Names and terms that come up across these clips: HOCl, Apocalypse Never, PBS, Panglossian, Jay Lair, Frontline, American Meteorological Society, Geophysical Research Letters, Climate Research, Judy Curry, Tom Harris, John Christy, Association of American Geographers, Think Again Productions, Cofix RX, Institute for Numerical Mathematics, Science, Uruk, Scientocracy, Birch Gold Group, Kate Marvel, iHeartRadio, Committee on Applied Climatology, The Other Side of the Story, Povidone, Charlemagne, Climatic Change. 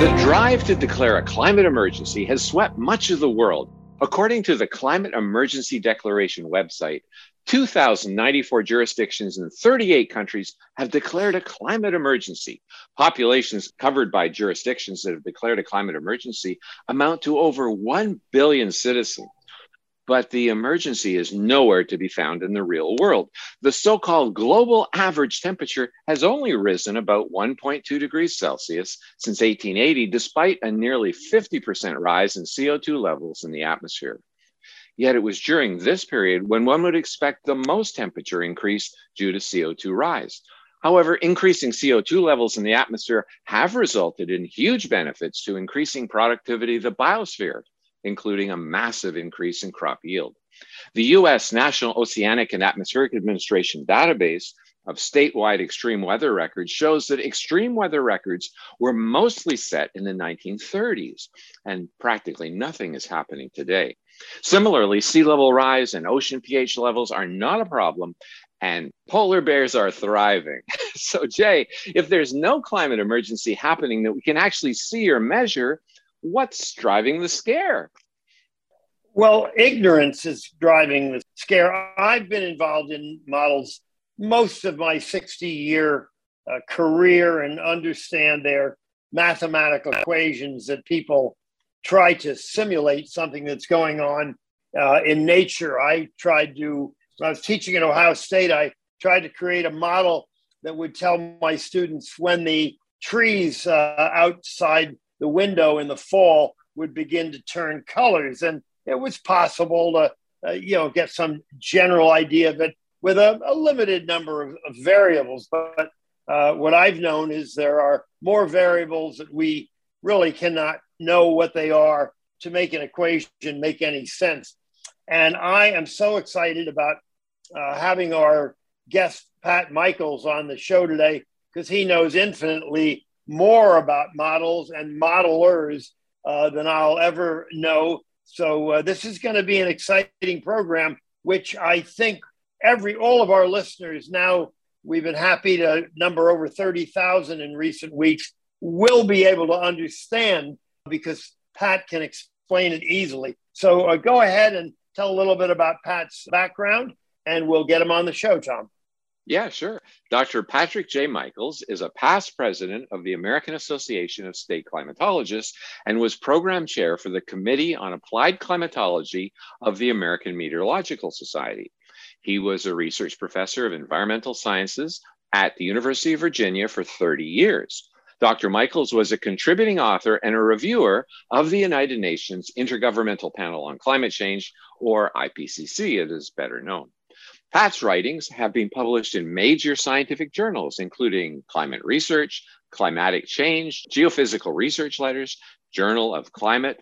The drive to declare a climate emergency has swept much of the world. According to the Climate Emergency Declaration website, 2,094 jurisdictions in 38 countries have declared a climate emergency. Populations covered by jurisdictions that have declared a climate emergency amount to over 1 billion citizens. But the emergency is nowhere to be found in the real world. The so-called global average temperature has only risen about 1.2 degrees Celsius since 1880, despite a nearly 50% rise in CO2 levels in the atmosphere. Yet it was during this period when one would expect the most temperature increase due to CO2 rise. However, increasing CO2 levels in the atmosphere have resulted in huge benefits to increasing productivity of the biosphere, including a massive increase in crop yield. The U.S. National Oceanic and Atmospheric Administration database of statewide extreme weather records shows that extreme weather records were mostly set in the 1930s, and practically nothing is happening today. Similarly, sea level rise and ocean pH levels are not a problem, and polar bears are thriving. So, Jay, if there's no climate emergency happening that we can actually see or measure, what's driving the scare? Well, ignorance is driving the scare. I've been involved in models most of my 60-year career and understand their mathematical equations that people try to simulate something that's going on in nature. When I was teaching at Ohio State, I tried to create a model that would tell my students when the trees outside the window in the fall would begin to turn colors. And it was possible to get some general idea of it with a limited number of variables. But what I've known is there are more variables that we really cannot know what they are to make an equation make any sense. And I am so excited about having our guest, Pat Michaels, on the show today, because he knows infinitely more about models and modelers than I'll ever know. So this is going to be an exciting program, which I think all of our listeners now, we've been happy to number over 30,000 in recent weeks, will be able to understand because Pat can explain it easily. So go ahead and tell a little bit about Pat's background and we'll get him on the show, Tom. Yeah, sure. Dr. Patrick J. Michaels is a past president of the American Association of State Climatologists and was program chair for the Committee on Applied Climatology of the American Meteorological Society. He was a research professor of environmental sciences at the University of Virginia for 30 years. Dr. Michaels was a contributing author and a reviewer of the United Nations Intergovernmental Panel on Climate Change, or IPCC, it is better known. Pat's writings have been published in major scientific journals, including Climate Research, Climatic Change, Geophysical Research Letters, Journal of Climate,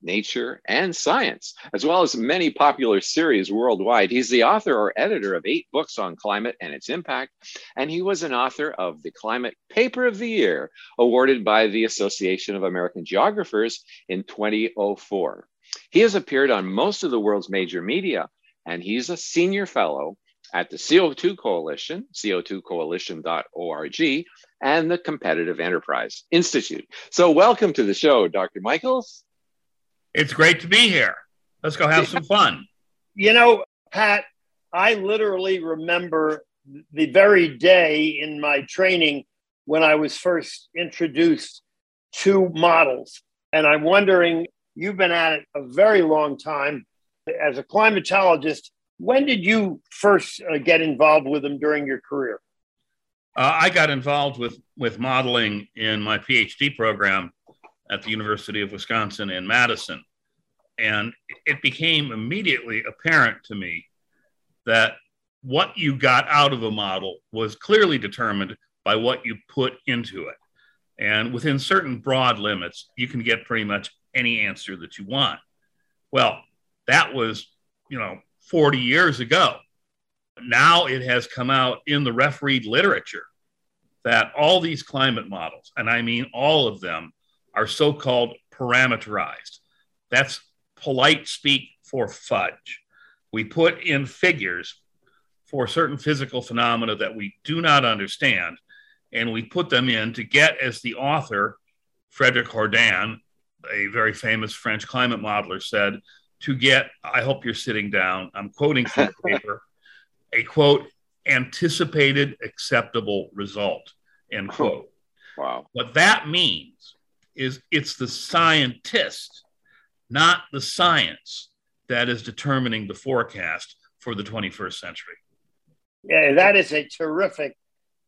Nature, and Science, as well as many popular series worldwide. He's the author or editor of 8 books on climate and its impact, and he was an author of the Climate Paper of the Year, awarded by the Association of American Geographers in 2004. He has appeared on most of the world's major media, and he's a senior fellow at the CO2 Coalition, co2coalition.org, and the Competitive Enterprise Institute. So welcome to the show, Dr. Michaels. It's great to be here. Let's go have some fun. Pat, I literally remember the very day in my training when I was first introduced to models. And I'm wondering, you've been at it a very long time as a climatologist. When did you first get involved with them during your career? I got involved with modeling in my PhD program at the University of Wisconsin in Madison. And it became immediately apparent to me that what you got out of a model was clearly determined by what you put into it. And within certain broad limits, you can get pretty much any answer that you want. Well, that was, 40 years ago. Now it has come out in the refereed literature that all these climate models, and I mean all of them, are so-called parameterized. That's polite speak for fudge. We put in figures for certain physical phenomena that we do not understand, and we put them in to get, as the author, Frédéric Hourdin, a very famous French climate modeler, said, to get, I hope you're sitting down, I'm quoting from the paper, a quote, anticipated acceptable result, end quote. Wow. What that means is it's the scientist, not the science, that is determining the forecast for the 21st century. Yeah, that is a terrific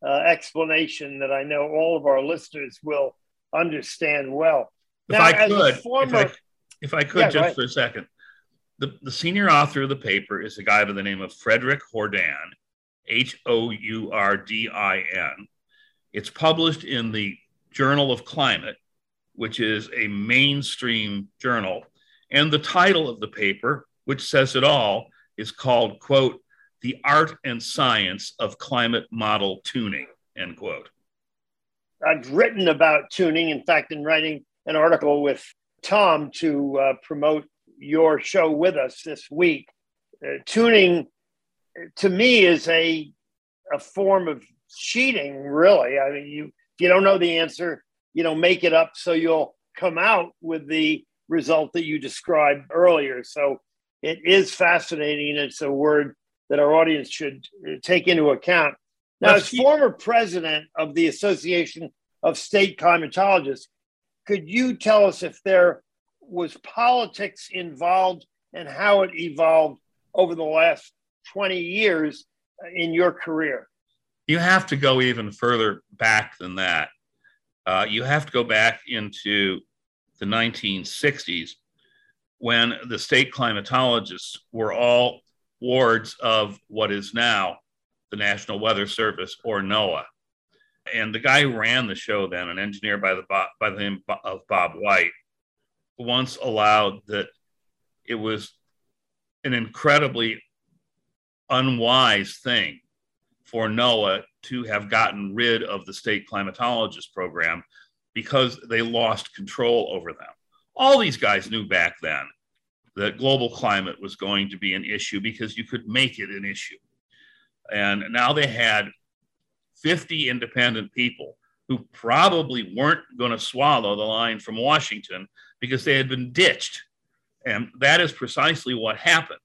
explanation that I know all of our listeners will understand well. If I could, for a second, the senior author of the paper is a guy by the name of Frédéric Hourdin, Hourdin. It's published in the Journal of Climate, which is a mainstream journal. And the title of the paper, which says it all, is called, quote, The Art and Science of Climate Model Tuning, end quote. I've written about tuning, in fact, in writing an article with Tom to promote your show with us this week. Tuning, to me, is a form of cheating, really. I mean, if you don't know the answer, make it up so you'll come out with the result that you described earlier. So it is fascinating. It's a word that our audience should take into account. Now, as former president of the Association of State Climatologists, could you tell us if there was politics involved and how it evolved over the last 20 years in your career? You have to go even further back than that. You have to go back into the 1960s when the state climatologists were all wards of what is now the National Weather Service, or NOAA. And the guy who ran the show then, an engineer by the name of Bob White, once allowed that it was an incredibly unwise thing for NOAA to have gotten rid of the state climatologist program because they lost control over them. All these guys knew back then that global climate was going to be an issue because you could make it an issue. And now they had 50 independent people who probably weren't going to swallow the line from Washington because they had been ditched. And that is precisely what happened.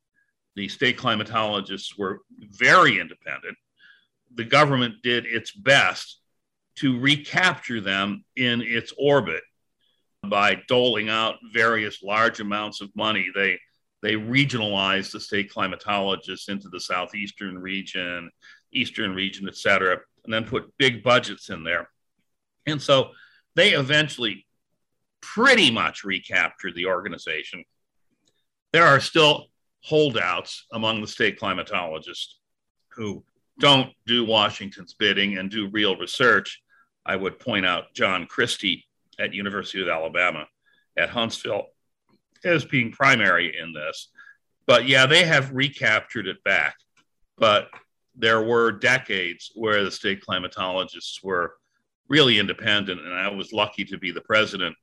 The state climatologists were very independent. The government did its best to recapture them in its orbit by doling out various large amounts of money. They regionalized the state climatologists into the southeastern region, eastern region, et cetera, and then put big budgets in there. And so they eventually pretty much recaptured the organization. There are still holdouts among the state climatologists who don't do Washington's bidding and do real research. I would point out John Christy at University of Alabama at Huntsville as being primary in this. But yeah, they have recaptured it back. But there were decades where the state climatologists were really independent, and I was lucky to be the president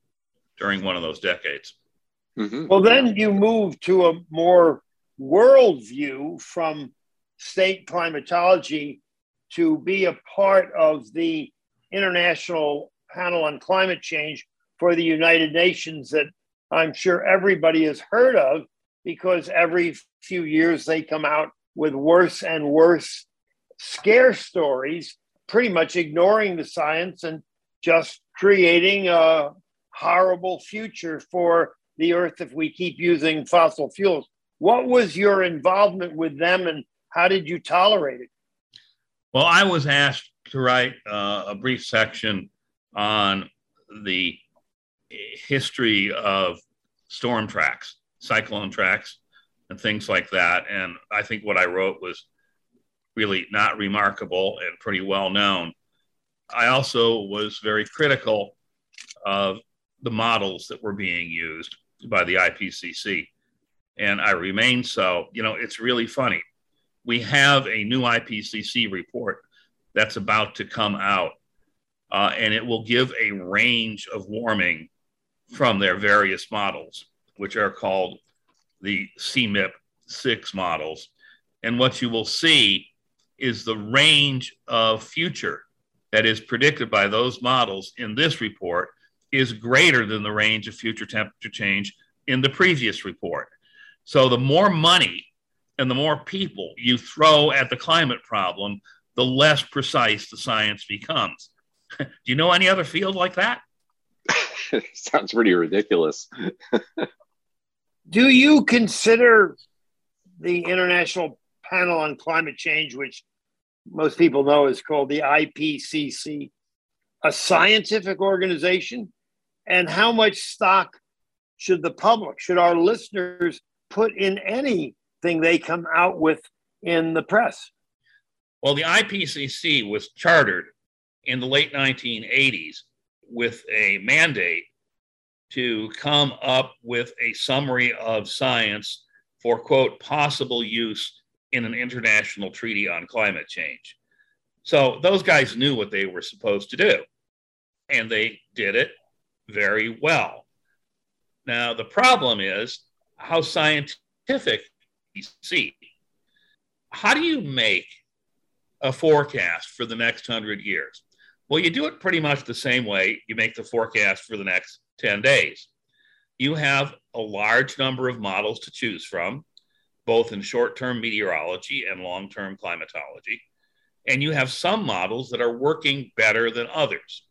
during one of those decades. Mm-hmm. Well, then you move to a more worldview from state climatology to be a part of the International Panel on Climate Change for the United Nations that I'm sure everybody has heard of because every few years they come out with worse and worse scare stories, pretty much ignoring the science and just creating a horrible future for the Earth if we keep using fossil fuels. What was your involvement with them and how did you tolerate it? Well, I was asked to write a brief section on the history of storm tracks, cyclone tracks, and things like that. And I think what I wrote was really not remarkable and pretty well known. I also was very critical of the models that were being used by the IPCC, and I remain so. You know, it's really funny. We have a new IPCC report that's about to come out, and it will give a range of warming from their various models, which are called the CMIP-6 models. And what you will see is the range of future that is predicted by those models in this report is greater than the range of future temperature change in the previous report. So the more money and the more people you throw at the climate problem, the less precise the science becomes. Do you know any other field like that? Sounds pretty ridiculous. Do you consider the International Panel on Climate Change, which most people know is called the IPCC, a scientific organization? And how much stock should the public, should our listeners put in anything they come out with in the press? Well, the IPCC was chartered in the late 1980s with a mandate to come up with a summary of science for, quote, possible use in an international treaty on climate change. So those guys knew what they were supposed to do, and they did it very well. Now, the problem is how scientific you see. How do you make a forecast for the next 100 years? Well, you do it pretty much the same way you make the forecast for the next 10 days. You have a large number of models to choose from, both in short-term meteorology and long-term climatology. And you have some models that are working better than others.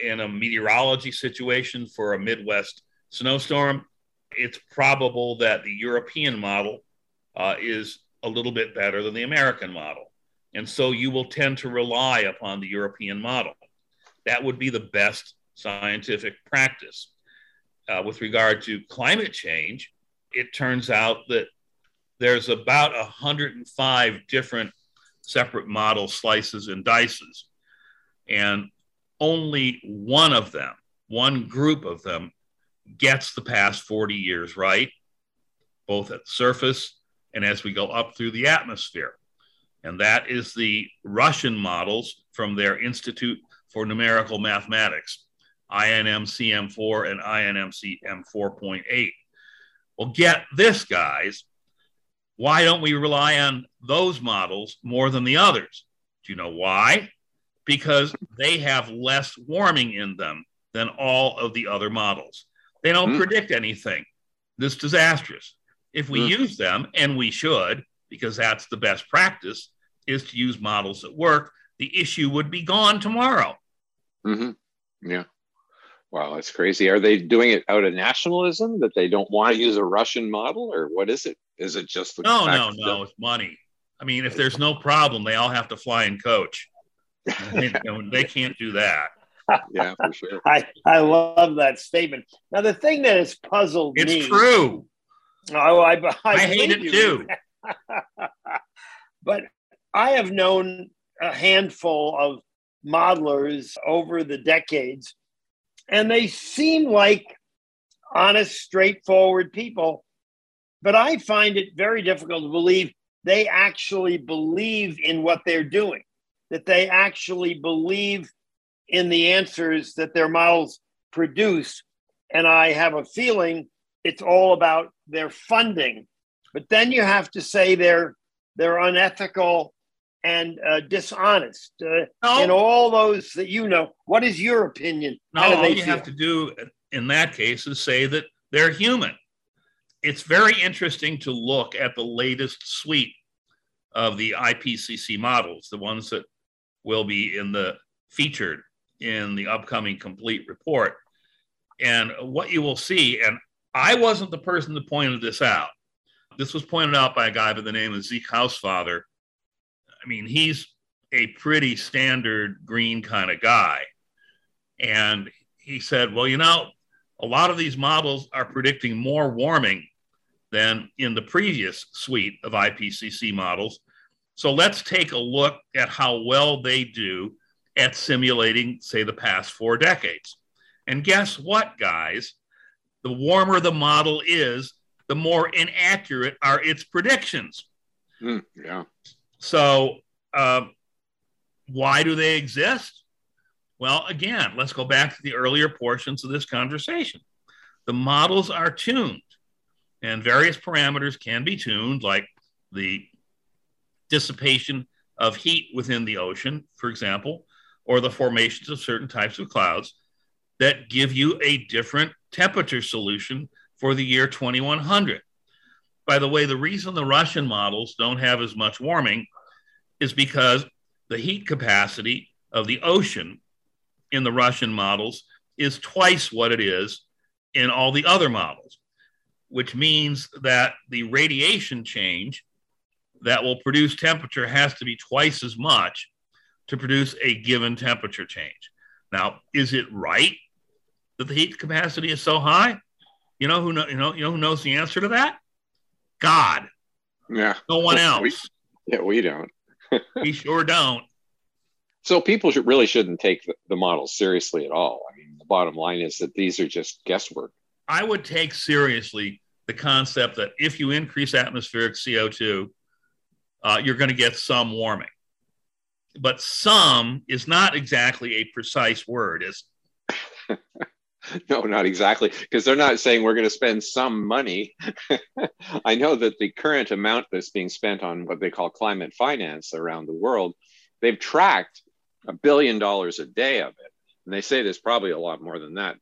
In a meteorology situation for a Midwest snowstorm, it's probable that the European model is a little bit better than the American model. And so you will tend to rely upon the European model. That would be the best scientific practice. With regard to climate change, it turns out that there's about 105 different separate model slices and dices. And only one of them, one group of them, gets the past 40 years right, both at the surface and as we go up through the atmosphere. And that is the Russian models from their Institute for Numerical Mathematics, INMCM4 and INMCM4.8. Well, get this, guys. Why don't we rely on those models more than the others? Do you know why? Because they have less warming in them than all of the other models. They don't predict anything this disastrous. If we use them, and we should, because that's the best practice, is to use models that work, the issue would be gone tomorrow. Yeah. Wow, that's crazy. Are they doing it out of nationalism that they don't want to use a Russian model, or what is it? Is it just the No, it's money. I mean, if there's no problem, they all have to fly and coach. They can't do that. Yeah, for sure. I love that statement. Now, the thing that has puzzled me. It's true. Oh, I hate it too. But I have known a handful of modelers over the decades, and they seem like honest, straightforward people. But I find it very difficult to believe they actually believe in what they're doing, that they actually believe in the answers that their models produce. And I have a feeling it's all about their funding. But then you have to say they're unethical and dishonest and all those that you know. What is your opinion? No, all you have to do in that case is say that they're human. It's very interesting to look at the latest suite of the IPCC models, the ones that will be in the featured in the upcoming complete report. And what you will see, and I wasn't the person that pointed this out. This was pointed out by a guy by the name of Zeke Hausfather. I mean, he's a pretty standard green kind of guy. And he said, well, you know, a lot of these models are predicting more warming than in the previous suite of IPCC models. So let's take a look at how well they do at simulating, say, the past 4 decades. And guess what, guys? The warmer the model is, the more inaccurate are its predictions. Yeah. So why do they exist? Well, again, let's go back to the earlier portions of this conversation. The models are tuned, and various parameters can be tuned, like the dissipation of heat within the ocean, for example, or the formations of certain types of clouds that give you a different temperature solution for the year 2100. By the way, the reason the Russian models don't have as much warming is because the heat capacity of the ocean in the Russian models is twice what it is in all the other models, which means that the radiation change that will produce temperature has to be twice as much to produce a given temperature change. Now, is it right that the heat capacity is so high? You know who knows the answer to that? God. Yeah. No one else. We don't. We sure don't. So people really shouldn't take the models seriously at all. I mean, the bottom line is that these are just guesswork. I would take seriously the concept that if you increase atmospheric CO2, you're going to get some warming. But some is not exactly a precise word, is it? No, not exactly, because they're not saying we're going to spend some money. I know that the current amount that's being spent on what they call climate finance around the world, they've tracked $1 billion a day of it. And they say there's probably a lot more than that.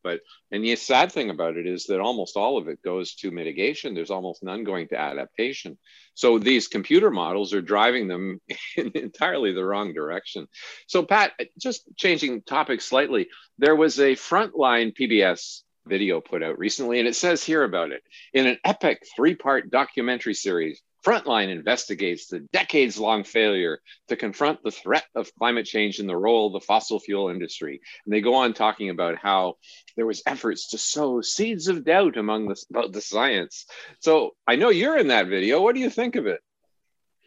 And the sad thing about it is that almost all of it goes to mitigation. There's almost none going to adaptation. So these computer models are driving them in entirely the wrong direction. So Pat, just changing topics slightly, there was a Frontline PBS video put out recently, and it says here about it, in an epic 3-part documentary series, Frontline investigates the decades-long failure to confront the threat of climate change and the role of the fossil fuel industry. And they go on talking about how there was efforts to sow seeds of doubt about the science. So I know you're in that video. What do you think of it?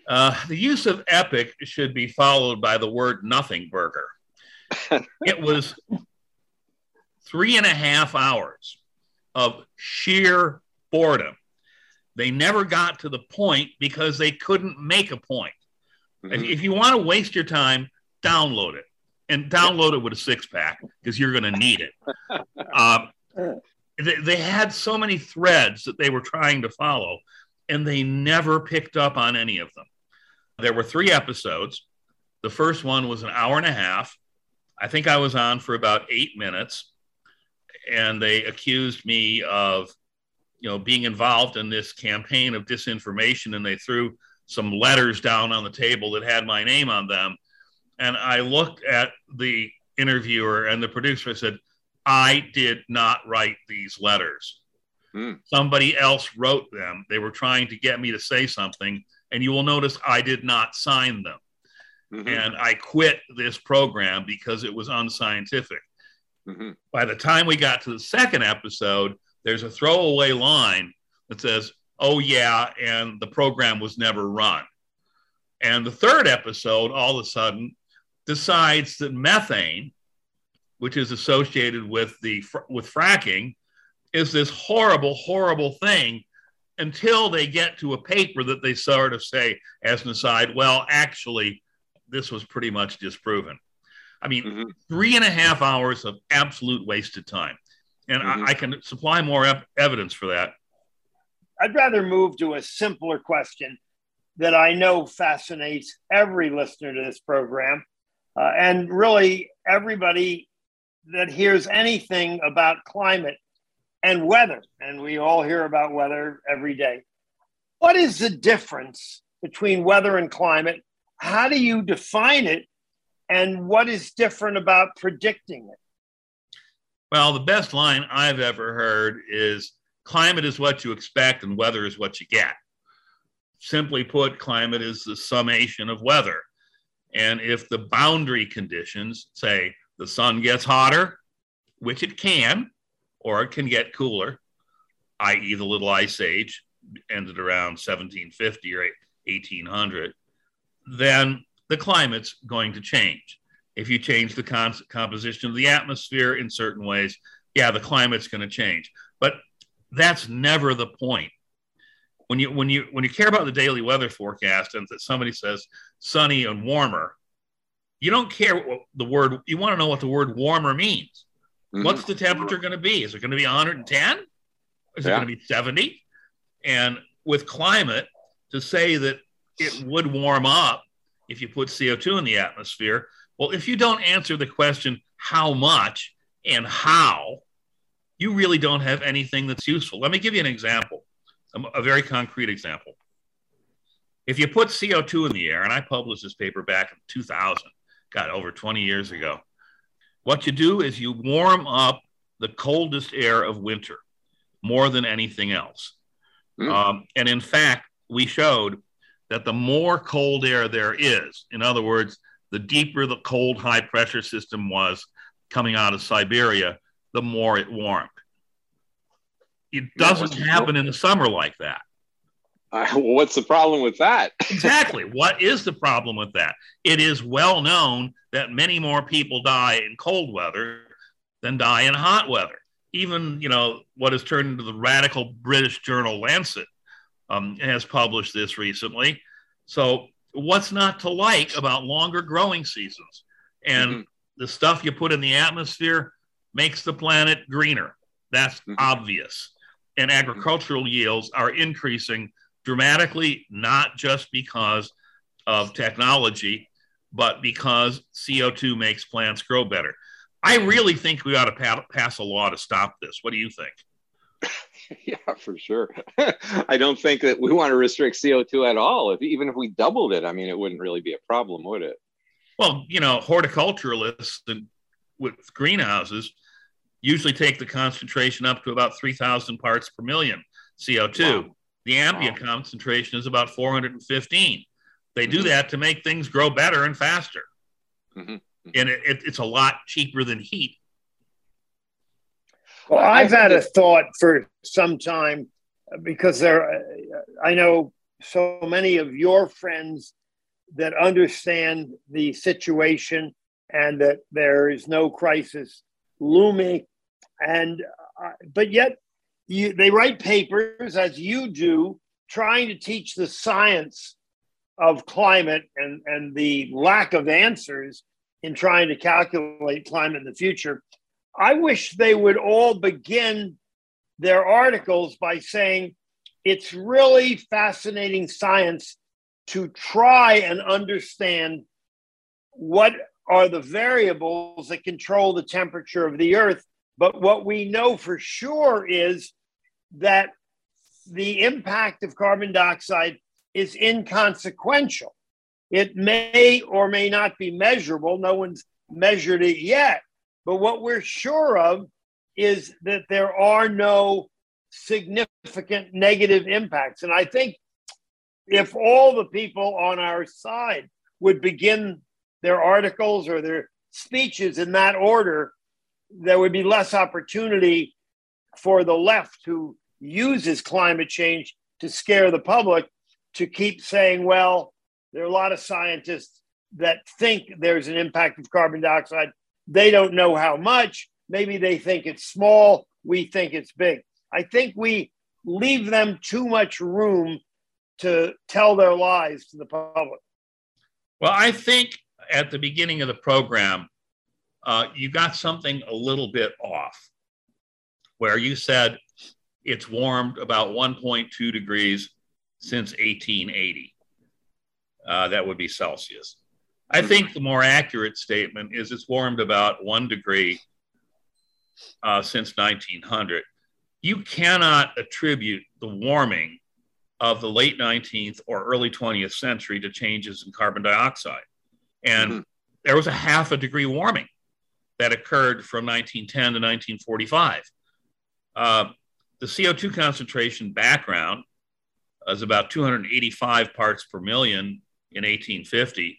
The use of epic should be followed by the word nothing burger. It was 3.5 hours of sheer boredom. They never got to the point because they couldn't make a point. Mm-hmm. If you want to waste your time, download it. And download it with a 6-pack because you're going to need it. They had so many threads that they were trying to follow, and they never picked up on any of them. There were 3 episodes. The first one was 1.5 hours. I think I was on for about 8 minutes, and they accused me of being involved in this campaign of disinformation, and they threw some letters down on the table that had my name on them. And I looked at the interviewer and the producer. I said, I did not write these letters. Somebody else wrote them. They were trying to get me to say something, and you will notice I did not sign them. Mm-hmm. And I quit this program because it was unscientific. Mm-hmm. By the time we got to the second episode, there's a throwaway line that says, oh, yeah, and the program was never run. And the third episode, all of a sudden, decides that methane, which is associated with fracking, is this horrible, horrible thing until they get to a paper that they sort of say, as an aside, well, actually, this was pretty much disproven. I mean, 3.5 hours of absolute wasted time. And I can supply more evidence for that. I'd rather move to a simpler question that I know fascinates every listener to this program, and really everybody that hears anything about climate and weather. And we all hear about weather every day. What is the difference between weather and climate. How do you define it, and what is different about predicting it? Well, the best line I've ever heard is climate is what you expect and weather is what you get. Simply put, climate is the summation of weather. And if the boundary conditions, say the sun gets hotter, which it can, or it can get cooler, i.e. the Little Ice Age ended around 1750 or 1800, then the climate's going to change. If you change the composition of the atmosphere in certain ways, yeah, the climate's going to change. But that's never the point. When you care about the daily weather forecast and that somebody says sunny and warmer, you don't care what the word, you want to know what the word warmer means. Mm-hmm. What's the temperature going to be? Is it going to be 110? Is it going to be 70? And with climate, to say that it would warm up if you put CO2 in the atmosphere, well, if you don't answer the question how much and how, you really don't have anything that's useful. Let me give you an example, a very concrete example. If you put CO2 in the air, and I published this paper back in 2000, God, over 20 years ago, what you do is you warm up the coldest air of winter more than anything else. Mm. And in fact, we showed that the more cold air there is, in other words, the deeper the cold high pressure system was coming out of Siberia, the more it warmed. It doesn't happen in the summer like that. What's the problem with that? Exactly. What is the problem with that? It is well known that many more people die in cold weather than die in hot weather. Even, you know, what has turned into the radical British journal Lancet has published this recently. So what's not to like about longer growing seasons? And the stuff you put in the atmosphere makes the planet greener. That's obvious. And agricultural yields are increasing dramatically, not just because of technology, but because CO2 makes plants grow better. I really think we ought to pass a law to stop this. What do you think? Yeah, for sure. I don't think that we want to restrict CO2 at all. Even if we doubled it, I mean, it wouldn't really be a problem, would it? Well, you know, horticulturalists and with greenhouses usually take the concentration up to about 3,000 parts per million CO2. Wow. The ambient concentration is about 415. They do that to make things grow better and faster. And it's a lot cheaper than heat. Well, I've had a thought for some time because I know so many of your friends that understand the situation and that there is no crisis looming, and but yet they write papers, as you do, trying to teach the science of climate and the lack of answers in trying to calculate climate in the future. I wish they would all begin their articles by saying, it's really fascinating science to try and understand what are the variables that control the temperature of the Earth. But what we know for sure is that the impact of carbon dioxide is inconsequential. It may or may not be measurable. No one's measured it yet. But what we're sure of is that there are no significant negative impacts. And I think if all the people on our side would begin their articles or their speeches in that order, there would be less opportunity for the left, who uses climate change to scare the public, to keep saying, well, there are a lot of scientists that think there's an impact of carbon dioxide. They don't know how much. Maybe they think it's small. We think it's big. I think we leave them too much room to tell their lies to the public. Well, I think at the beginning of the program, you got something a little bit off, where you said it's warmed about 1.2 degrees since 1880. That would be Celsius. I think the more accurate statement is it's warmed about 1 degree since 1900. You cannot attribute the warming of the late 19th or early 20th century to changes in carbon dioxide. And there was a half a degree warming that occurred from 1910 to 1945. The CO2 concentration background is about 285 parts per million in 1850.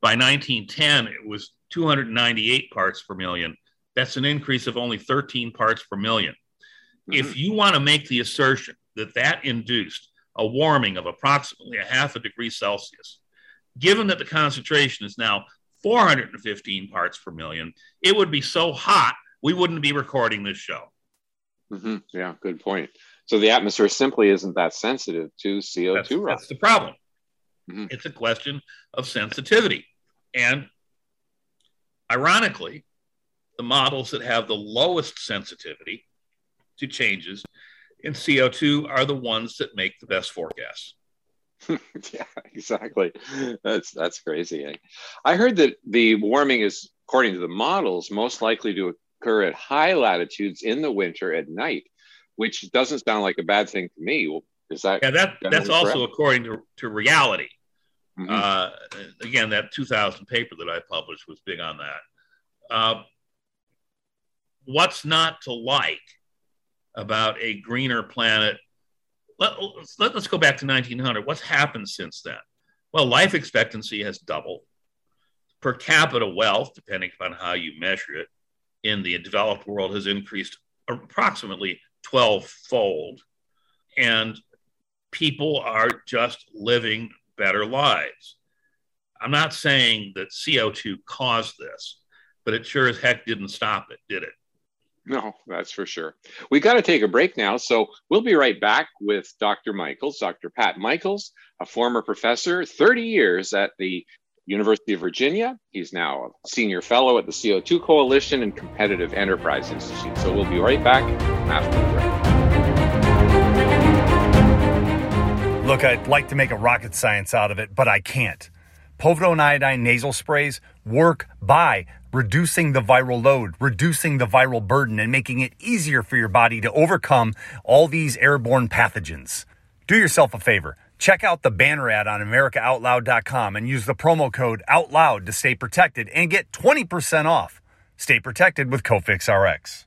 By 1910, it was 298 parts per million. That's an increase of only 13 parts per million. If you want to make the assertion that that induced a warming of approximately a half a degree Celsius, given that the concentration is now 415 parts per million, it would be so hot, we wouldn't be recording this show. Yeah, good point. So the atmosphere simply isn't that sensitive to CO2. That's the problem. It's a question of sensitivity. And ironically, the models that have the lowest sensitivity to changes in CO2 are the ones that make the best forecasts. Yeah, exactly. That's crazy. I heard that the warming is, according to the models, most likely to occur at high latitudes in the winter at night, which doesn't sound like a bad thing to me. Well, is that? Yeah, that's also correct? According to reality. Again, that 2000 paper that I published was big on that. What's not to like about a greener planet? Let's go back to 1900. What's happened since then? Well, life expectancy has doubled. Per capita wealth, depending upon how you measure it, in the developed world has increased approximately 12-fold. And people are just living better lives. I'm not saying that CO2 caused this, but it sure as heck didn't stop it, did it? No, that's for sure. We got to take a break now, so we'll be right back with Dr. Michaels, Dr. Pat Michaels, a former professor, 30 years at the University of Virginia. He's now a senior fellow at the CO2 Coalition and Competitive Enterprise Institute. So we'll be right back after the break. Look, I'd like to make a rocket science out of it, but I can't. Povidone iodine nasal sprays work by reducing the viral load, reducing the viral burden, and making it easier for your body to overcome all these airborne pathogens. Do yourself a favor. Check out the banner ad on AmericaOutloud.com and use the promo code OUTLOUD to stay protected and get 20% off. Stay protected with Cofix RX.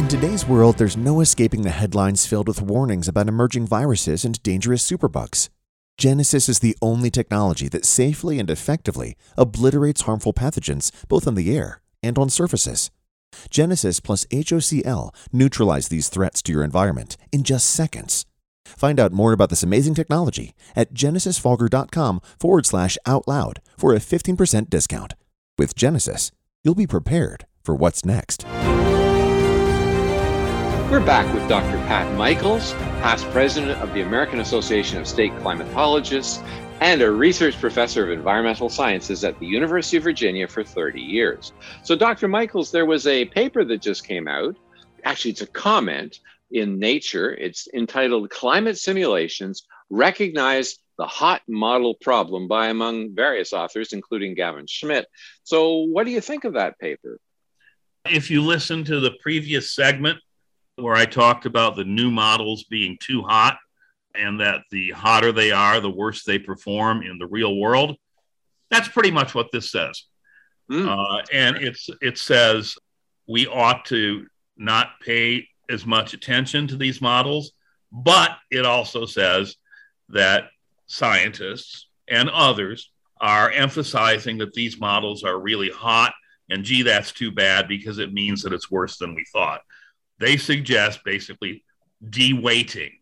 In today's world, there's no escaping the headlines filled with warnings about emerging viruses and dangerous superbugs. Genesis is the only technology that safely and effectively obliterates harmful pathogens both in the air and on surfaces. Genesis plus HOCl neutralize these threats to your environment in just seconds. Find out more about this amazing technology at genesisfogger.com/outloud for a 15% discount. With Genesis, you'll be prepared for what's next. We're back with Dr. Pat Michaels, past president of the American Association of State Climatologists and a research professor of environmental sciences at the University of Virginia for 30 years. So Dr. Michaels, there was a paper that just came out. Actually, it's a comment in Nature. It's entitled Climate Simulations Recognize the Hot Model Problem by among various authors, including Gavin Schmidt. So what do you think of that paper? If you listen to the previous segment where I talked about the new models being too hot, and that the hotter they are, the worse they perform in the real world. That's pretty much what this says. And it says we ought to not pay as much attention to these models, but it also says that scientists and others are emphasizing that these models are really hot, and gee, that's too bad because it means that it's worse than we thought. They suggest basically de-weighting,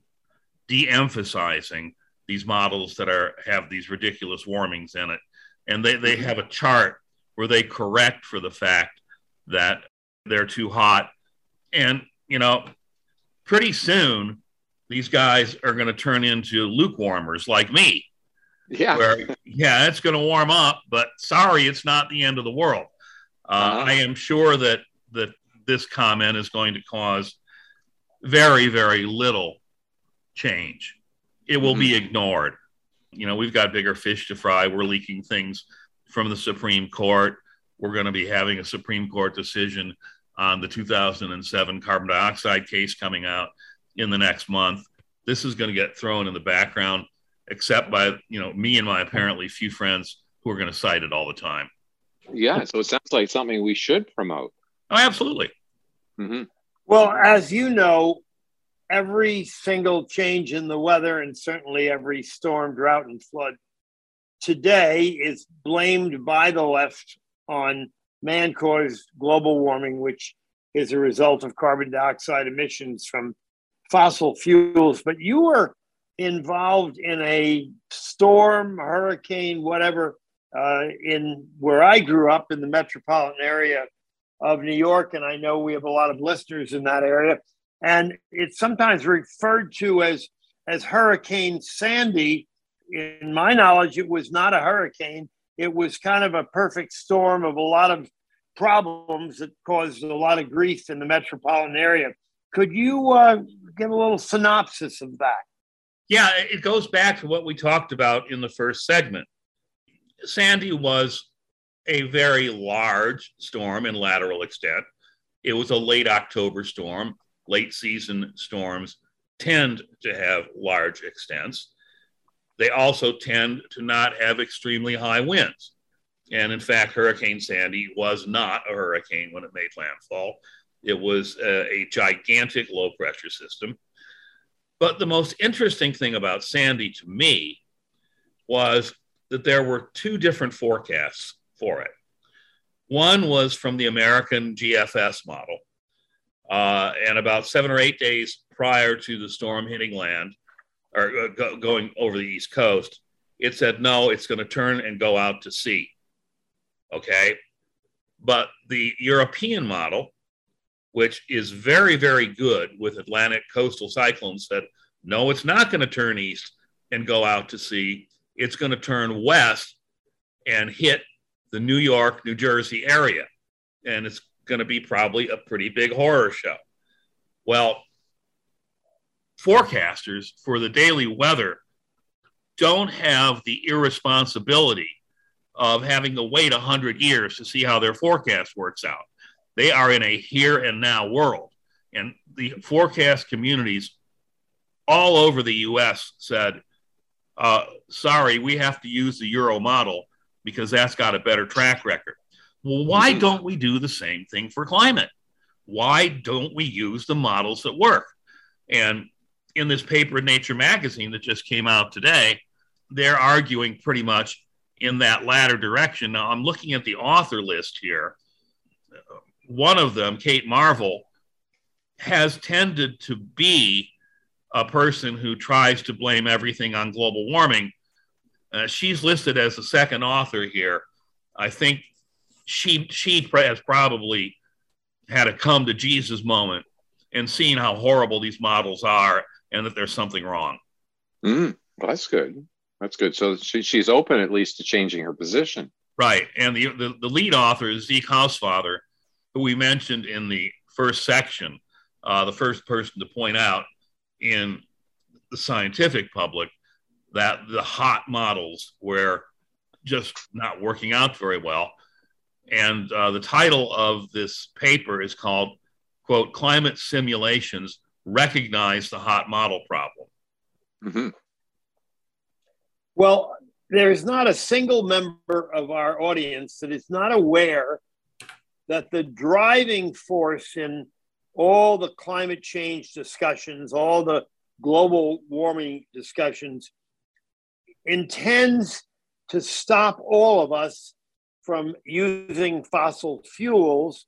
de-emphasizing these models that have these ridiculous warmings in it. And they have a chart where they correct for the fact that they're too hot. And, you know, pretty soon these guys are going to turn into lukewarmers like me. Yeah. Where, yeah, it's going to warm up, but sorry, it's not the end of the world. I am sure that this comment is going to cause very, very little change. It will be ignored. You know, we've got bigger fish to fry. We're leaking things from the Supreme Court. We're going to be having a Supreme Court decision on the 2007 carbon dioxide case coming out in the next month. This is going to get thrown in the background, except by, you know, me and my apparently few friends who are going to cite it all the time. Yeah, so it sounds like something we should promote. Oh, absolutely. Mm-hmm. Well, as you know, every single change in the weather, and certainly every storm, drought, and flood today, is blamed by the left on man-caused global warming, which is a result of carbon dioxide emissions from fossil fuels. But you were involved in a storm, hurricane, whatever, in where I grew up in the metropolitan area of New York. And I know we have a lot of listeners in that area. And it's sometimes referred to as Hurricane Sandy. In my knowledge, it was not a hurricane. It was kind of a perfect storm of a lot of problems that caused a lot of grief in the metropolitan area. Could you give a little synopsis of that? Yeah, it goes back to what we talked about in the first segment. Sandy was a very large storm in lateral extent. It was a late October storm. Late season storms tend to have large extents. They also tend to not have extremely high winds. And in fact, Hurricane Sandy was not a hurricane when it made landfall. It was a gigantic low pressure system. But the most interesting thing about Sandy to me was that there were two different forecasts for it. One was from the American GFS model. And about 7 or 8 days prior to the storm hitting land, or going over the East Coast, it said, no, it's going to turn and go out to sea. Okay. But the European model, which is very, very good with Atlantic coastal cyclones, said, no, it's not going to turn east and go out to sea. It's going to turn west and hit the New York, New Jersey area. And it's going to be probably a pretty big horror show. Well, forecasters for the daily weather don't have the irresponsibility of having to wait 100 years to see how their forecast works out. They are in a here and now world. And the forecast communities all over the U.S. said, sorry, we have to use the Euro model because that's got a better track record. Well, why don't we do the same thing for climate? Why don't we use the models that work? And in this paper in Nature magazine that just came out today, they're arguing pretty much in that latter direction. Now, I'm looking at the author list here. One of them, Kate Marvel, has tended to be a person who tries to blame everything on global warming. She's listed as the second author here. I think she has probably had a come to Jesus moment and seen how horrible these models are and that there's something wrong. Well, that's good. That's good. So she's open at least to changing her position. Right. And the lead author is Zeke Hausfather, who we mentioned in the first section, the first person to point out in the scientific public that the hot models were just not working out very well. And the title of this paper is called, quote, Climate Simulations Recognize the Hot Model Problem. Mm-hmm. Well, there is not a single member of our audience that is not aware that the driving force in all the climate change discussions, all the global warming discussions, intends to stop all of us from using fossil fuels,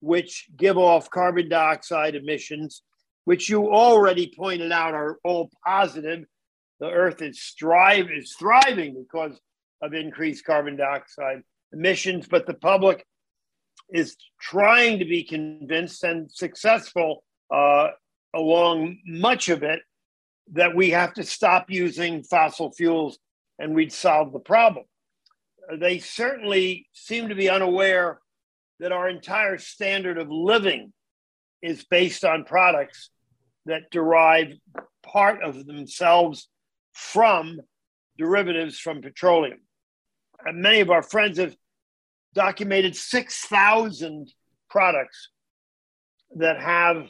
which give off carbon dioxide emissions, which you already pointed out are all positive. The Earth is thriving because of increased carbon dioxide emissions, but the public is trying to be convinced and successful along much of it that we have to stop using fossil fuels and we'd solve the problem. They certainly seem to be unaware that our entire standard of living is based on products that derive part of themselves from derivatives from petroleum. And many of our friends have documented 6,000 products that have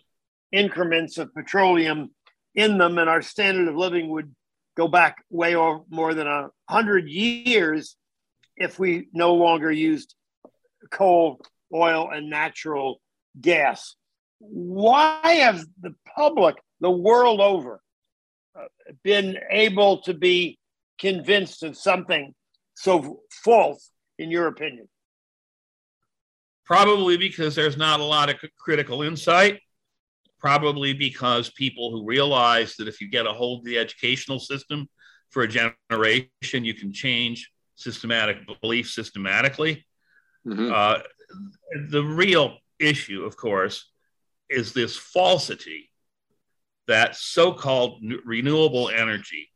increments of petroleum in them, and our standard of living would go back way more than 100 years if we no longer used coal, oil, and natural gas. Why have the public, the world over, been able to be convinced of something so false, in your opinion? Probably because there's not a lot of critical insight. Probably because people who realize that if you get a hold of the educational system for a generation, you can change systematic belief systematically. Mm-hmm. The real issue, of course, is this falsity that so-called renewable energy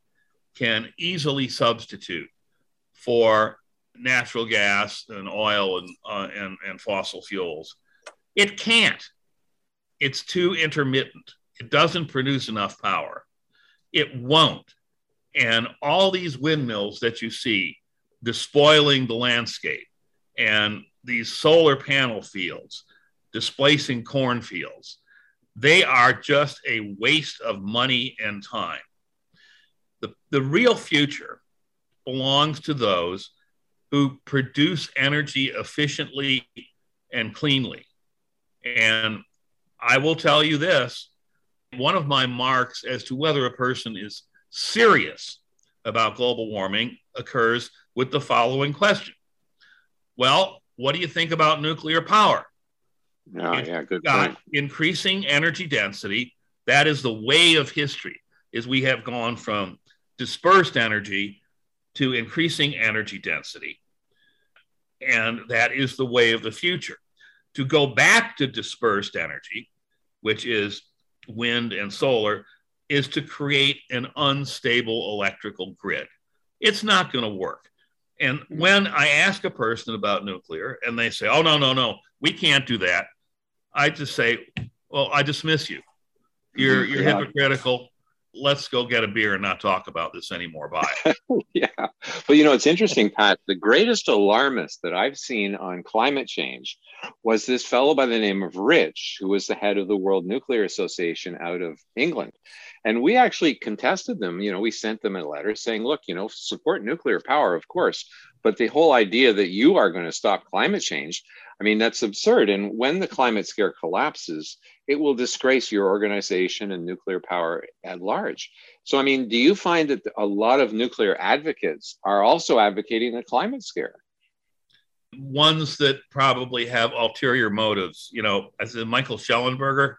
can easily substitute for natural gas and oil and fossil fuels. It can't. It's too intermittent. It doesn't produce enough power. It won't. And all these windmills that you see despoiling the landscape, and these solar panel fields displacing cornfields, they are just a waste of money and time. The real future belongs to those who produce energy efficiently and cleanly. And I will tell you this, one of my marks as to whether a person is serious about global warming occurs with the following question. Well, what do you think about nuclear power? Oh, yeah, good point. Increasing energy density, that is the way of history, is we have gone from dispersed energy to increasing energy density. And that is the way of the future. To go back to dispersed energy, which is wind and solar, is to create an unstable electrical grid. It's not going to work. And when I ask a person about nuclear and they say, oh, no, we can't do that, I just say, well, I dismiss you. You're hypocritical. Let's go get a beer and not talk about this anymore. Bye. Yeah. Well, you know, it's interesting, Pat. The greatest alarmist that I've seen on climate change was this fellow by the name of Rich, who was the head of the World Nuclear Association out of England. And we actually contested them. You know, we sent them a letter saying, look, you know, support nuclear power, of course, but the whole idea that you are going to stop climate change, I mean, that's absurd. And when the climate scare collapses, it will disgrace your organization and nuclear power at large. So, I mean, do you find that a lot of nuclear advocates are also advocating the climate scare? Ones that probably have ulterior motives. You know, as in Michael Schellenberger,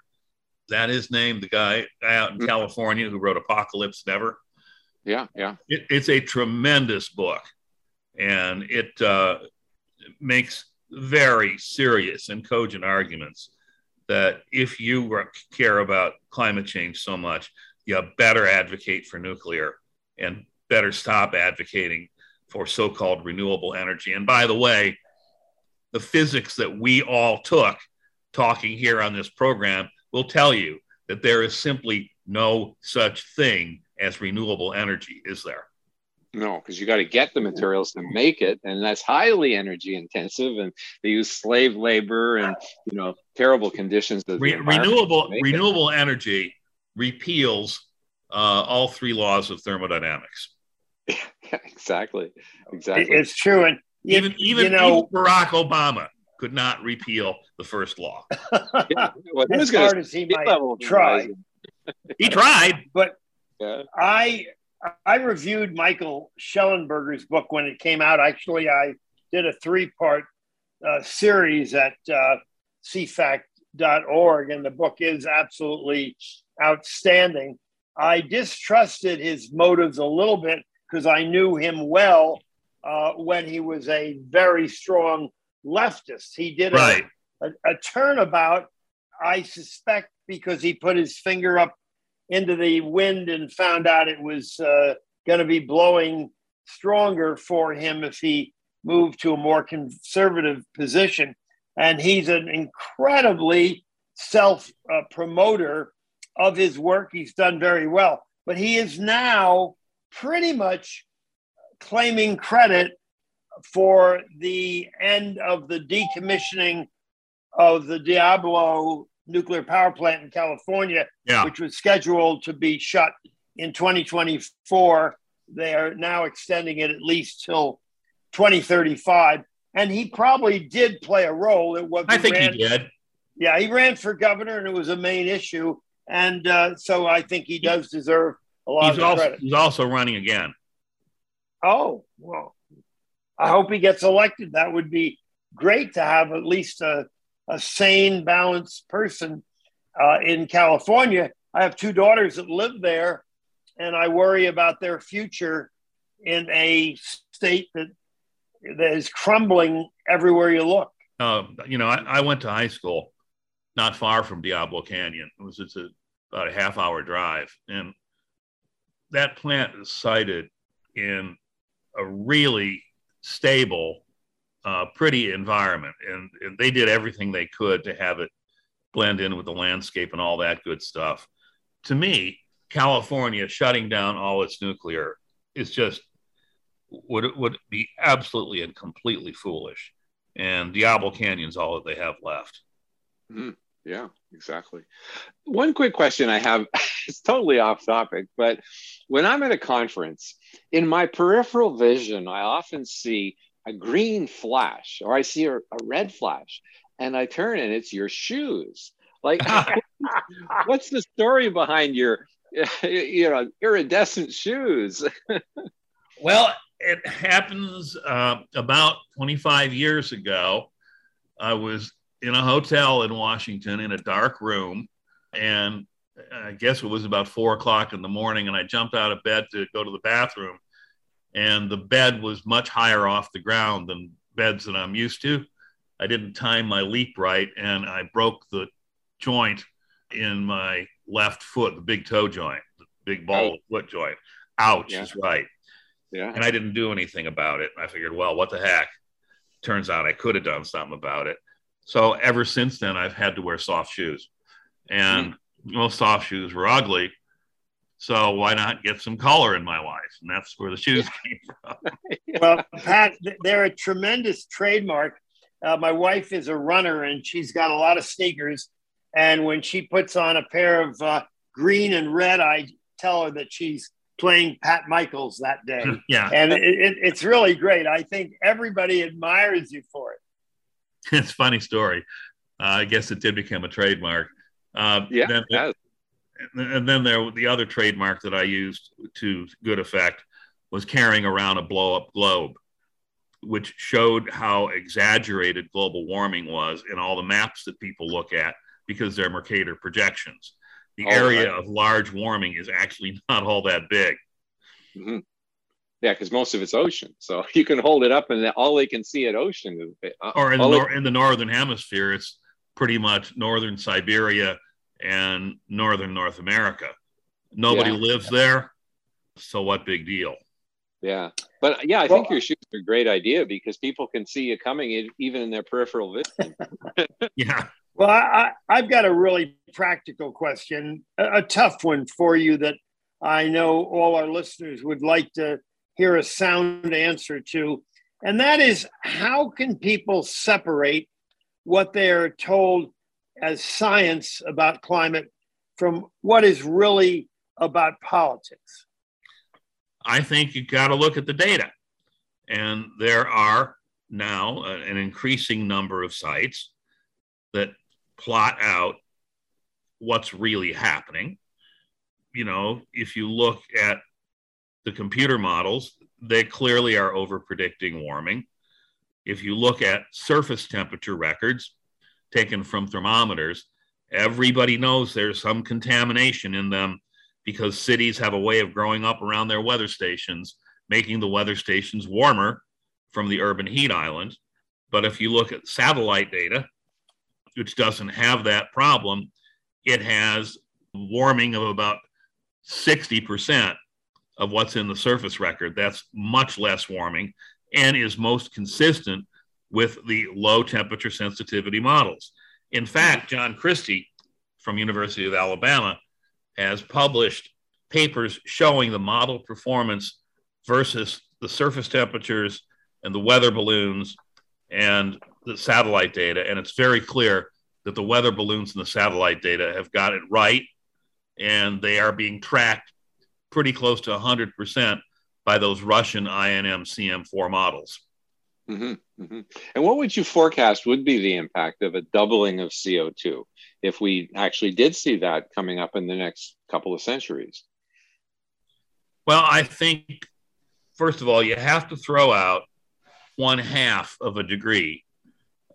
that is named, the guy out in California who wrote Apocalypse Never. Yeah. It's a tremendous book. And it makes very serious and cogent arguments that if you care about climate change so much, you better advocate for nuclear and better stop advocating for so-called renewable energy. And by the way, the physics that we all took talking here on this program will tell you that there is simply no such thing as renewable energy, is there? No, because you got to get the materials to make it, and that's highly energy intensive, and they use slave labor and, you know, terrible conditions. Renewable energy repeals all three laws of thermodynamics. Yeah, exactly. It's true, and even Barack Obama could not repeal the first law. Yeah, well, as hard as he might try, he tried. But yeah. I reviewed Michael Schellenberger's book when it came out. Actually, I did a three-part series at cfact.org, and the book is absolutely outstanding. I distrusted his motives a little bit because I knew him well when he was a very strong leftist. He did a turnabout I suspect because he put his finger up into the wind and found out it was going to be blowing stronger for him if he moved to a more conservative position. And he's an incredibly self-promoter of his work. He's done very well. But he is now pretty much claiming credit for the end of the decommissioning of the Diablo nuclear power plant in California, which was scheduled to be shut in 2024. They are now extending it at least till 2035. And he probably did play a role. I think he did. Yeah, he ran for governor, and it was a main issue. And so I think he does deserve a lot of credit. He's also running again. Oh, well, I hope he gets elected. That would be great to have at least a sane, balanced person in California. I have two daughters that live there, and I worry about their future in a state that is crumbling everywhere you look. I went to high school not far from Diablo Canyon. It was about a half-hour drive, and that plant is sited in a really stable, pretty environment, and they did everything they could to have it blend in with the landscape and all that good stuff. To me, California shutting down all its nuclear is just would be absolutely and completely foolish. And Diablo Canyon's all that they have left. Mm-hmm. Yeah, exactly. One quick question I have, it's totally off topic, but when I'm at a conference, in my peripheral vision, I often see a green flash, or I see a red flash, and I turn and it's your shoes. Like, what's the story behind your, iridescent shoes? Well, it happens about 25 years ago. I was in a hotel in Washington in a dark room, and I guess it was about 4 o'clock in the morning, and I jumped out of bed to go to the bathroom, and the bed was much higher off the ground than beds that I'm used to. I didn't time my leap right, and I broke the joint in my left foot, the big toe joint, the big ball foot joint. Ouch is right. Yeah. And I didn't do anything about it. I figured, well, what the heck? Turns out I could have done something about it. So ever since then, I've had to wear soft shoes. And most soft shoes were ugly. So why not get some color in my life? And that's where the shoes came from. Well, Pat, they're a tremendous trademark. My wife is a runner, and she's got a lot of sneakers. And when she puts on a pair of green and red, I tell her that she's playing Pat Michaels that day. Yeah. And it's really great. I think everybody admires you for it. It's a funny story. I guess it did become a trademark. The other trademark that I used to good effect was carrying around a blow-up globe, which showed how exaggerated global warming was in all the maps that people look at because they're Mercator projections. The area of large warming is actually not all that big. Mm-hmm. Yeah, because most of it's ocean. So you can hold it up and all they can see at ocean. In the northern hemisphere, it's pretty much northern Siberia and northern North America. Nobody lives there. So what big deal? Yeah. But I think your shoes are a great idea because people can see you coming in, even in their peripheral vision. Yeah. Well, I've got a really practical question, a tough one for you that I know all our listeners would like to hear a sound answer to, and that is, how can people separate what they're told as science about climate from what is really about politics? I think you've got to look at the data. And there are now an increasing number of sites that plot out what's really happening. If you look at the computer models, they clearly are over-predicting warming. If you look at surface temperature records taken from thermometers, everybody knows there's some contamination in them because cities have a way of growing up around their weather stations, making the weather stations warmer from the urban heat island. But if you look at satellite data, which doesn't have that problem, it has warming of about 60% of what's in the surface record. That's much less warming and is most consistent with the low temperature sensitivity models. In fact, John Christy from University of Alabama has published papers showing the model performance versus the surface temperatures and the weather balloons and the satellite data. And it's very clear that the weather balloons and the satellite data have got it right, and they are being tracked pretty close to 100% by those Russian INM CM4 models. Mm-hmm, mm-hmm. And what would you forecast would be the impact of a doubling of CO2 if we actually did see that coming up in the next couple of centuries? Well, I think, first of all, you have to throw out 1/2 of a degree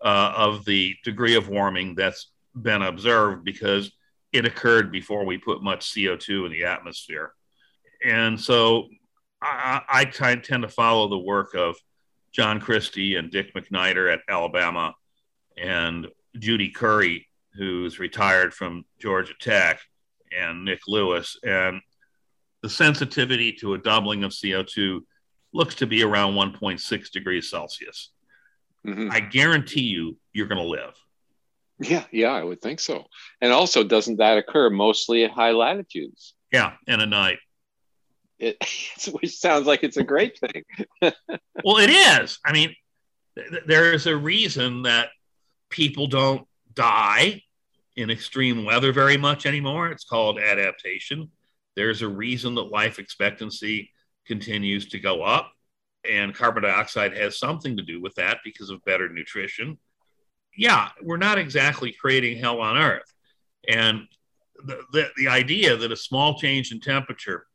of the degree of warming that's been observed, because it occurred before we put much CO2 in the atmosphere. And so I tend to follow the work of John Christy and Dick McNider at Alabama and Judy Curry, who's retired from Georgia Tech, and Nick Lewis. And the sensitivity to a doubling of CO2 looks to be around 1.6 degrees Celsius. Mm-hmm. I guarantee you're going to live. Yeah, I would think so. And also, doesn't that occur mostly at high latitudes? Yeah, and at night. Which sounds like it's a great thing. Well, it is. I mean, there is a reason that people don't die in extreme weather very much anymore. It's called adaptation. There's a reason that life expectancy continues to go up, and carbon dioxide has something to do with that because of better nutrition. Yeah, we're not exactly creating hell on Earth. And the idea that a small change in temperature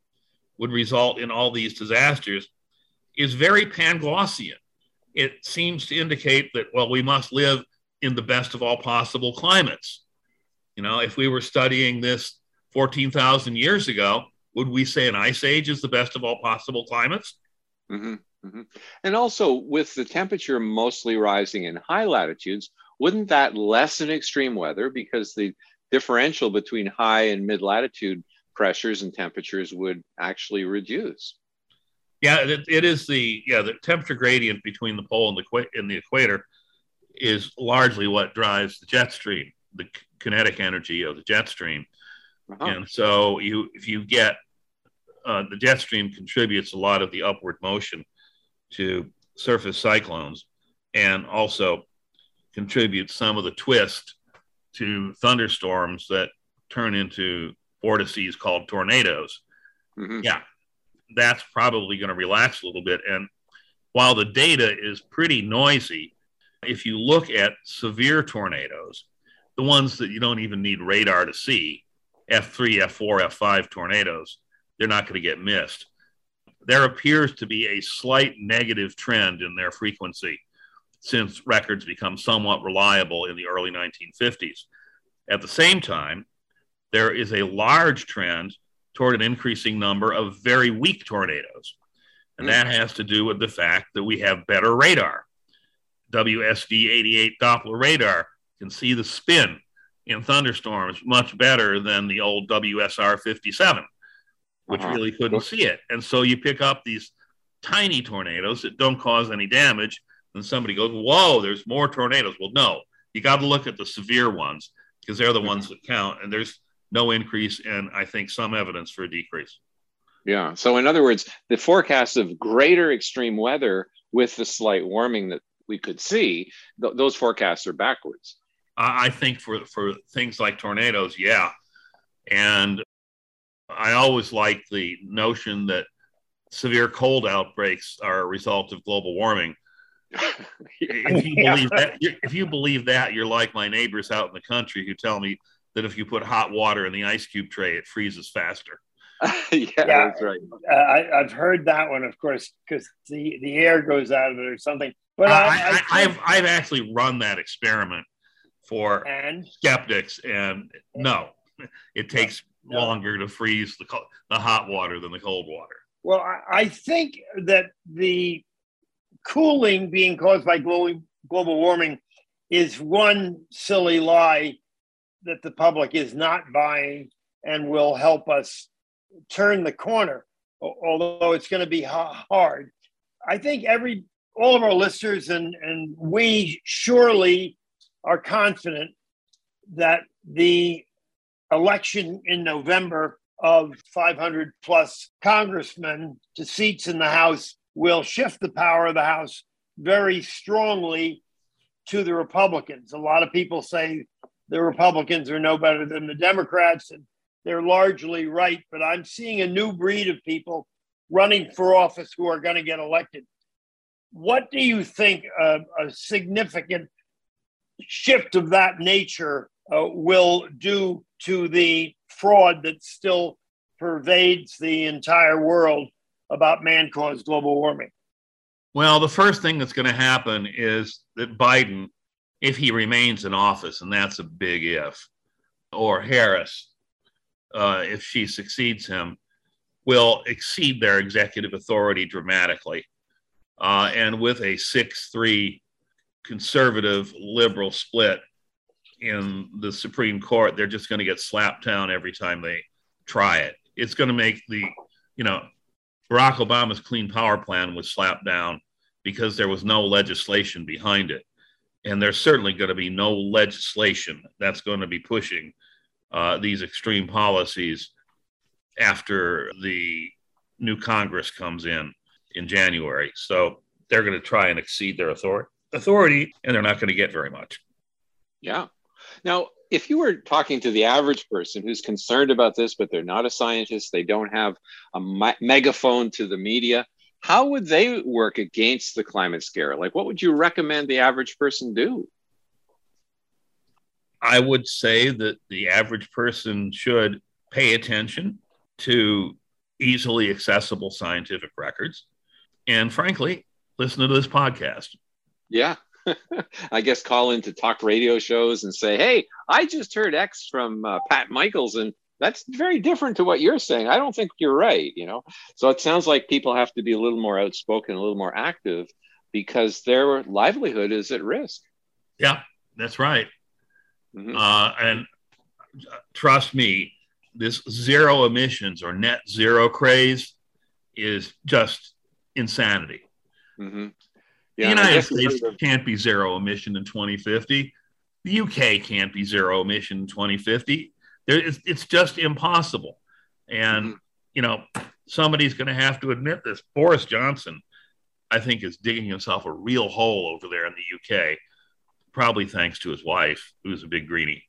would result in all these disasters is very Panglossian. It seems to indicate that, well, we must live in the best of all possible climates. You know, if we were studying this 14,000 years ago, would we say an ice age is the best of all possible climates? Mm-hmm, mm-hmm. And also, with the temperature mostly rising in high latitudes, wouldn't that lessen extreme weather, because the differential between high and mid-latitude pressures and temperatures would actually reduce? Yeah, the temperature gradient between the pole and the equator is largely what drives the jet stream, the kinetic energy of the jet stream. Uh-huh. And so if you get the jet stream contributes a lot of the upward motion to surface cyclones, and also contributes some of the twist to thunderstorms that turn into vortices called tornadoes. Mm-hmm. Yeah, that's probably going to relax a little bit. And while the data is pretty noisy, if you look at severe tornadoes, the ones that you don't even need radar to see, F3, F4, F5 tornadoes, they're not going to get missed. There appears to be a slight negative trend in their frequency since records become somewhat reliable in the early 1950s. At the same time, there is a large trend toward an increasing number of very weak tornadoes. And that has to do with the fact that we have better radar. WSD-88 Doppler radar can see the spin in thunderstorms much better than the old WSR-57, which really couldn't see it. And so you pick up these tiny tornadoes that don't cause any damage, and somebody goes, whoa, there's more tornadoes. Well, no, you got to look at the severe ones, because they're the ones that count. And there's no increase, and I think some evidence for a decrease. Yeah. So in other words, the forecast of greater extreme weather with the slight warming that we could see, those forecasts are backwards. I think for things like tornadoes, yeah. And I always like the notion that severe cold outbreaks are a result of global warming. If you believe that, you're like my neighbors out in the country who tell me that if you put hot water in the ice cube tray, it freezes faster. Yeah, that's right. I've heard that one, of course, because the air goes out of it or something. But I've actually run that experiment for skeptics, and no, it takes longer to freeze the hot water than the cold water. Well, I think that the cooling being caused by global warming is one silly lie that the public is not buying and will help us turn the corner, although it's going to be hard. I think all of our listeners and we surely are confident that the election in November of 500 plus congressmen to seats in the House will shift the power of the House very strongly to the Republicans. A lot of people say the Republicans are no better than the Democrats, and they're largely right, but I'm seeing a new breed of people running for office who are going to get elected. What do you think a significant shift of that nature will do to the fraud that still pervades the entire world about man-caused global warming? Well, the first thing that's going to happen is that Biden, if he remains in office, and that's a big if, or Harris, if she succeeds him, will exceed their executive authority dramatically. And with a 6-3 conservative liberal split in the Supreme Court, they're just going to get slapped down every time they try it. It's going to make Barack Obama's Clean Power Plan was slapped down because there was no legislation behind it. And there's certainly going to be no legislation that's going to be pushing these extreme policies after the new Congress comes in January. So they're going to try and exceed their authority, and they're not going to get very much. Yeah. Now, if you were talking to the average person who's concerned about this, but they're not a scientist, they don't have a megaphone to the media, how would they work against the climate scare? Like, what would you recommend the average person do? I would say that the average person should pay attention to easily accessible scientific records. And frankly, listen to this podcast. Yeah. I guess call into talk radio shows and say, hey, I just heard X from Pat Michaels, and that's very different to what you're saying. I don't think you're right, So it sounds like people have to be a little more outspoken, a little more active, because their livelihood is at risk. Yeah, that's right. Mm-hmm. And trust me, this zero emissions or net zero craze is just insanity. Mm-hmm. Yeah, the United States can't be zero emission in 2050. The UK can't be zero emission in 2050. It's just impossible. And, mm-hmm. Somebody's going to have to admit this. Boris Johnson, I think, is digging himself a real hole over there in the UK, probably thanks to his wife, who's a big greenie.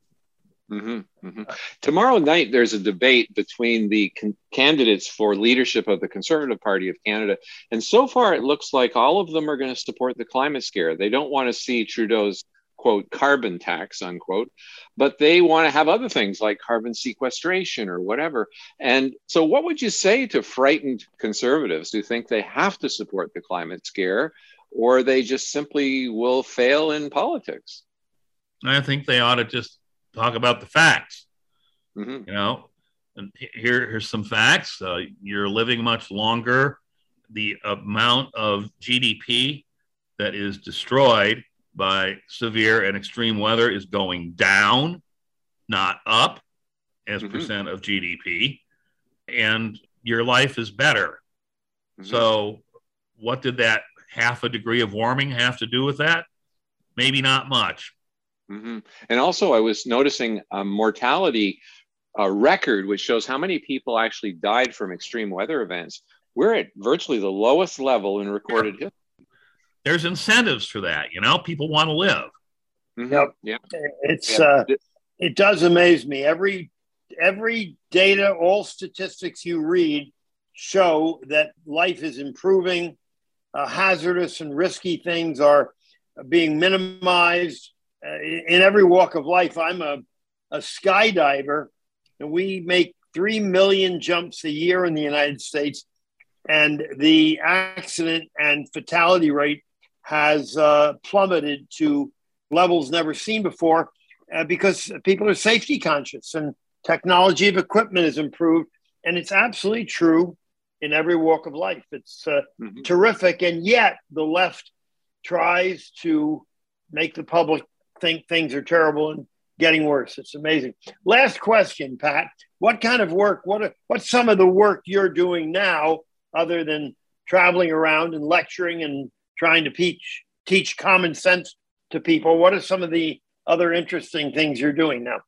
Mm-hmm, mm-hmm. Tomorrow night, there's a debate between the candidates for leadership of the Conservative Party of Canada. And so far, it looks like all of them are going to support the climate scare. They don't want to see Trudeau's, quote, carbon tax, unquote, but they want to have other things like carbon sequestration or whatever. And so what would you say to frightened conservatives who think they have to support the climate scare, or they just simply will fail in politics? I think they ought to just talk about the facts. Mm-hmm. And here's some facts. You're living much longer. The amount of GDP that is destroyed by severe and extreme weather is going down, not up, as mm-hmm. percent of GDP. And your life is better. Mm-hmm. So what did that half a degree of warming have to do with that? Maybe not much. Mm-hmm. And also, I was noticing a mortality record, which shows how many people actually died from extreme weather events. We're at virtually the lowest level in recorded history. There's incentives for that, People want to live. Mm-hmm. Yep. Yeah. It does amaze me. Every data, all statistics you read show that life is improving. Hazardous and risky things are being minimized. In every walk of life, I'm a skydiver, and we make 3 million jumps a year in the United States, and the accident and fatality rate has plummeted to levels never seen before because people are safety conscious and technology of equipment has improved, and it's absolutely true in every walk of life. It's mm-hmm. terrific, and yet the left tries to make the public think things are terrible and getting worse. It's amazing. Last question, Pat. What kind of work, what's some of the work you're doing now other than traveling around and lecturing and trying to teach common sense to people? What are some of the other interesting things you're doing now?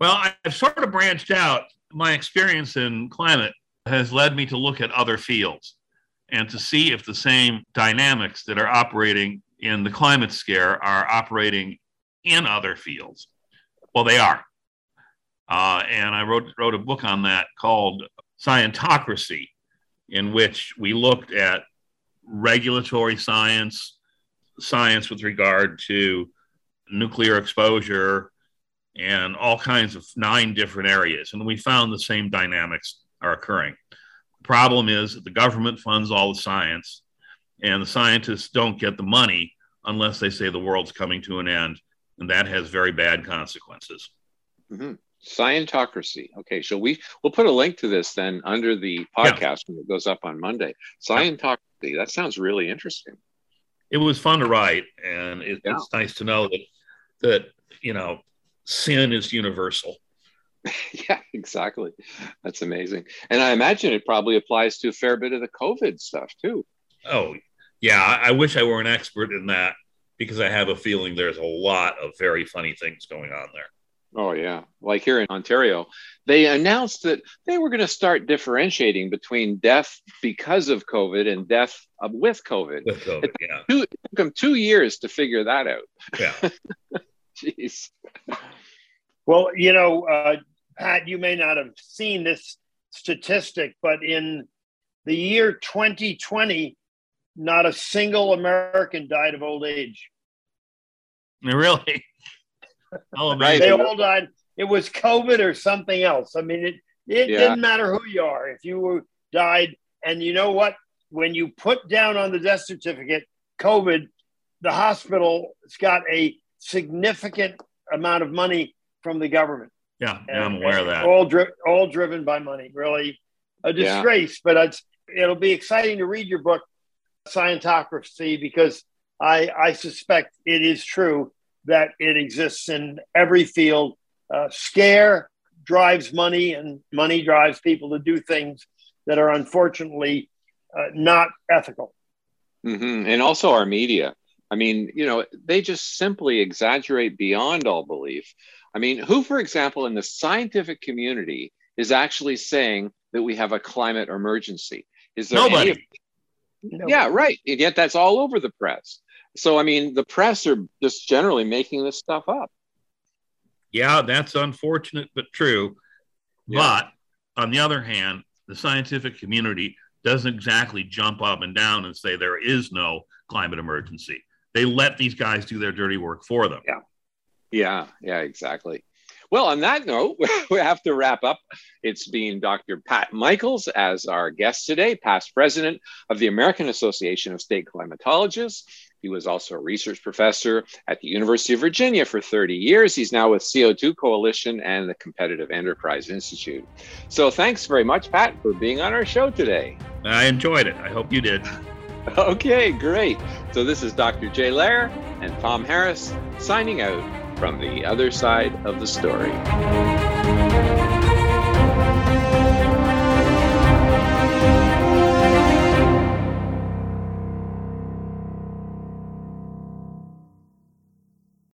Well, I've sort of branched out. My experience in climate has led me to look at other fields and to see if the same dynamics that are operating in the climate scare are operating in other fields. Well, they are. And I wrote a book on that called Scientocracy, in which we looked at regulatory science, science with regard to nuclear exposure, and all kinds of 9 different areas. And we found the same dynamics are occurring. The problem is that the government funds all the science, and the scientists don't get the money unless they say the world's coming to an end, and that has very bad consequences. Mm-hmm. Scientocracy. Okay, so we'll put a link to this then under the podcast when it goes up on Monday. Scientocracy, that sounds really interesting. It was fun to write, and it's nice to know that you know, sin is universal. Yeah, exactly. That's amazing. And I imagine it probably applies to a fair bit of the COVID stuff too. Oh, yeah. I wish I were an expert in that, because I have a feeling there's a lot of very funny things going on there. Oh, yeah. Like here in Ontario, they announced that they were going to start differentiating between death because of COVID and death with COVID. With COVID, it took them 2 years to figure that out. Yeah. Jeez. Well, you know, Pat, you may not have seen this statistic, but in the year 2020, not a single American died of old age. Really? Oh, right. They all died. It was COVID or something else. I mean, it didn't matter who you are. If you died, and you know what? When you put down on the death certificate COVID, the hospital's got a significant amount of money from the government. Yeah, and I'm aware of that. All driven by money. Really a disgrace, but it'll be exciting to read your book, Scientocracy, because I suspect it is true that it exists in every field. Scare drives money, and money drives people to do things that are unfortunately not ethical. Mm-hmm. And also our media. I mean, you know, they just simply exaggerate beyond all belief. I mean, who, for example, in the scientific community is actually saying that we have a climate emergency? Is there nobody? Nobody. Yeah, right. And yet that's all over the press. So, I mean, the press are just generally making this stuff up. Yeah, that's unfortunate, but true. Yeah. But on the other hand, the scientific community doesn't exactly jump up and down and say there is no climate emergency. They let these guys do their dirty work for them. Yeah, exactly. Well, on that note, we have to wrap up. It's been Dr. Pat Michaels as our guest today, past president of the American Association of State Climatologists. He was also a research professor at the University of Virginia for 30 years. He's now with CO2 Coalition and the Competitive Enterprise Institute. So thanks very much, Pat, for being on our show today. I enjoyed it. I hope you did. Okay, great. So this is Dr. Jay Lair and Tom Harris signing out from The Other Side of the Story.